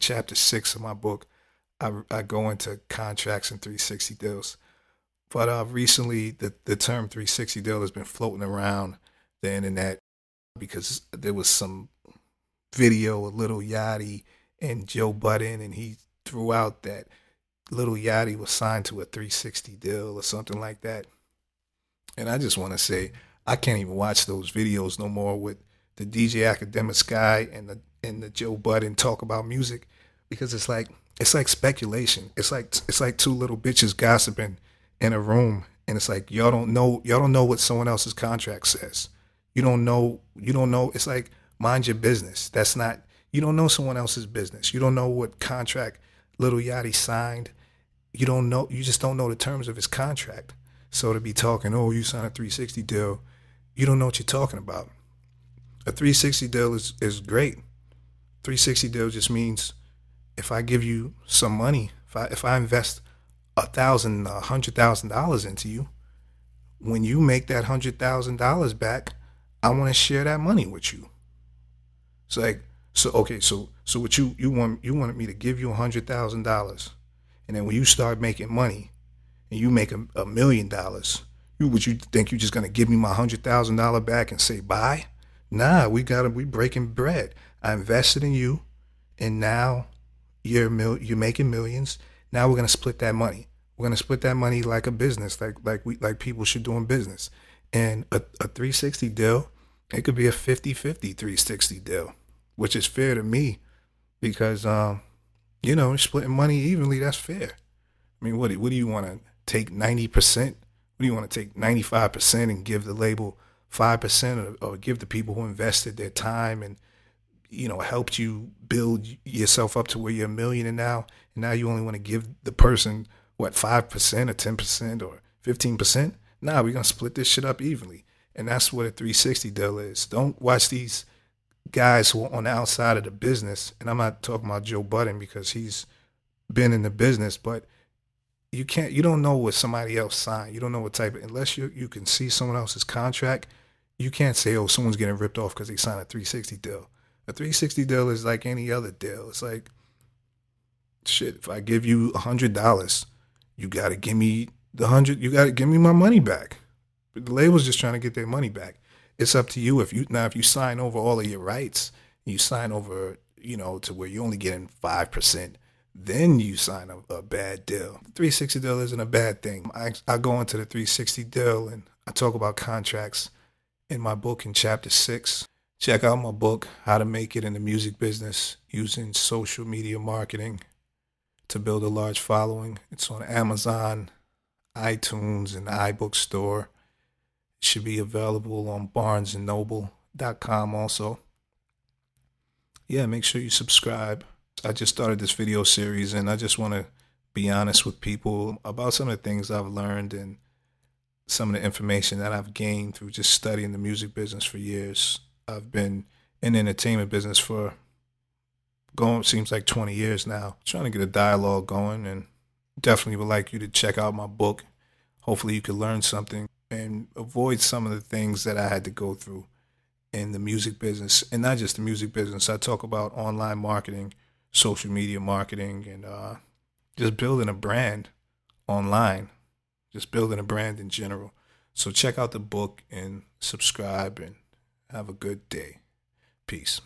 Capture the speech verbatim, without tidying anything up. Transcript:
in chapter six of my book, I, I go into contracts and three sixty deals. But uh, recently, the, the term three sixty deal has been floating around the internet because there was some video of Lil Yachty and Joe Budden, and he threw out that Lil Yachty was signed to a three sixty deal or something like that. And I just want to say, I can't even watch those videos no more with the D J Academics guy and the and the Joe Budden talk about music, because it's like it's like speculation. It's like it's like two little bitches gossiping in a room, and it's like y'all don't know y'all don't know what someone else's contract says. You don't know you don't know. It's like, mind your business. That's not you don't know someone else's business. You don't know what contract Lil Yachty signed. You don't know. You just don't know the terms of his contract. So to be talking, oh, you signed a three sixty deal, you don't know what you're talking about. A three sixty deal is, is great. three sixty deal just means if I give you some money, if I if I invest a thousand, a hundred thousand dollars into you, when you make that hundred thousand dollars back, I want to share that money with you. It's like, so okay, so so what you you want you wanted me to give you a hundred thousand dollars, and then when you start making money, and you make a, a million dollars, you would you think you're just gonna give me my hundred thousand dollar back and say bye? Nah, we gotta we breaking bread. I invested in you, and now you're mil, you're making millions. Now we're gonna split that money. We're gonna split that money like a business, like like we like people should do in business. And a, a three sixty deal, it could be a fifty fifty three sixty deal, which is fair to me, because um, you know, splitting money evenly, that's fair. I mean, what do, what do you want to take ninety percent? What do you want to take ninety-five percent and give the label five percent, or, or give the people who invested their time and, you know, helped you build yourself up to where you're a millionaire now, and now you only want to give the person, what, five percent or ten percent or fifteen percent? Nah, we're going to split this shit up evenly. And that's what a three sixty deal is. Don't watch these guys who are on the outside of the business. And I'm not talking about Joe Budden because he's been in the business, but you can't, you don't know what somebody else signed. You don't know what type of, unless you you can see someone else's contract, you can't say, oh, someone's getting ripped off because they signed a three sixty deal. A three sixty deal is like any other deal. It's like, shit, if I give you one hundred dollars, you got to give me the hundred, you got to give me my money back. But the label's just trying to get their money back. It's up to you. If you now, if you sign over all of your rights, you sign over, you know, to where you're only getting five percent, then you sign a, a bad deal. The three sixty deal isn't a bad thing. I, I go into the three sixty deal and I talk about contracts in my book in chapter six. Check out my book, How to Make It in the Music Business, Using Social Media Marketing to Build a Large Following. It's on Amazon, iTunes, and iBookstore. It should be available on barnes and noble dot com also. Yeah, make sure you subscribe. I just started this video series, and I just want to be honest with people about some of the things I've learned and some of the information that I've gained through just studying the music business for years. I've been in the entertainment business for going, seems like twenty years now, trying to get a dialogue going, and definitely would like you to check out my book. Hopefully you can learn something and avoid some of the things that I had to go through in the music business. And not just the music business. I talk about online marketing, social media marketing, and uh, just building a brand online, just building a brand in general. So check out the book and subscribe, and have a good day. Peace.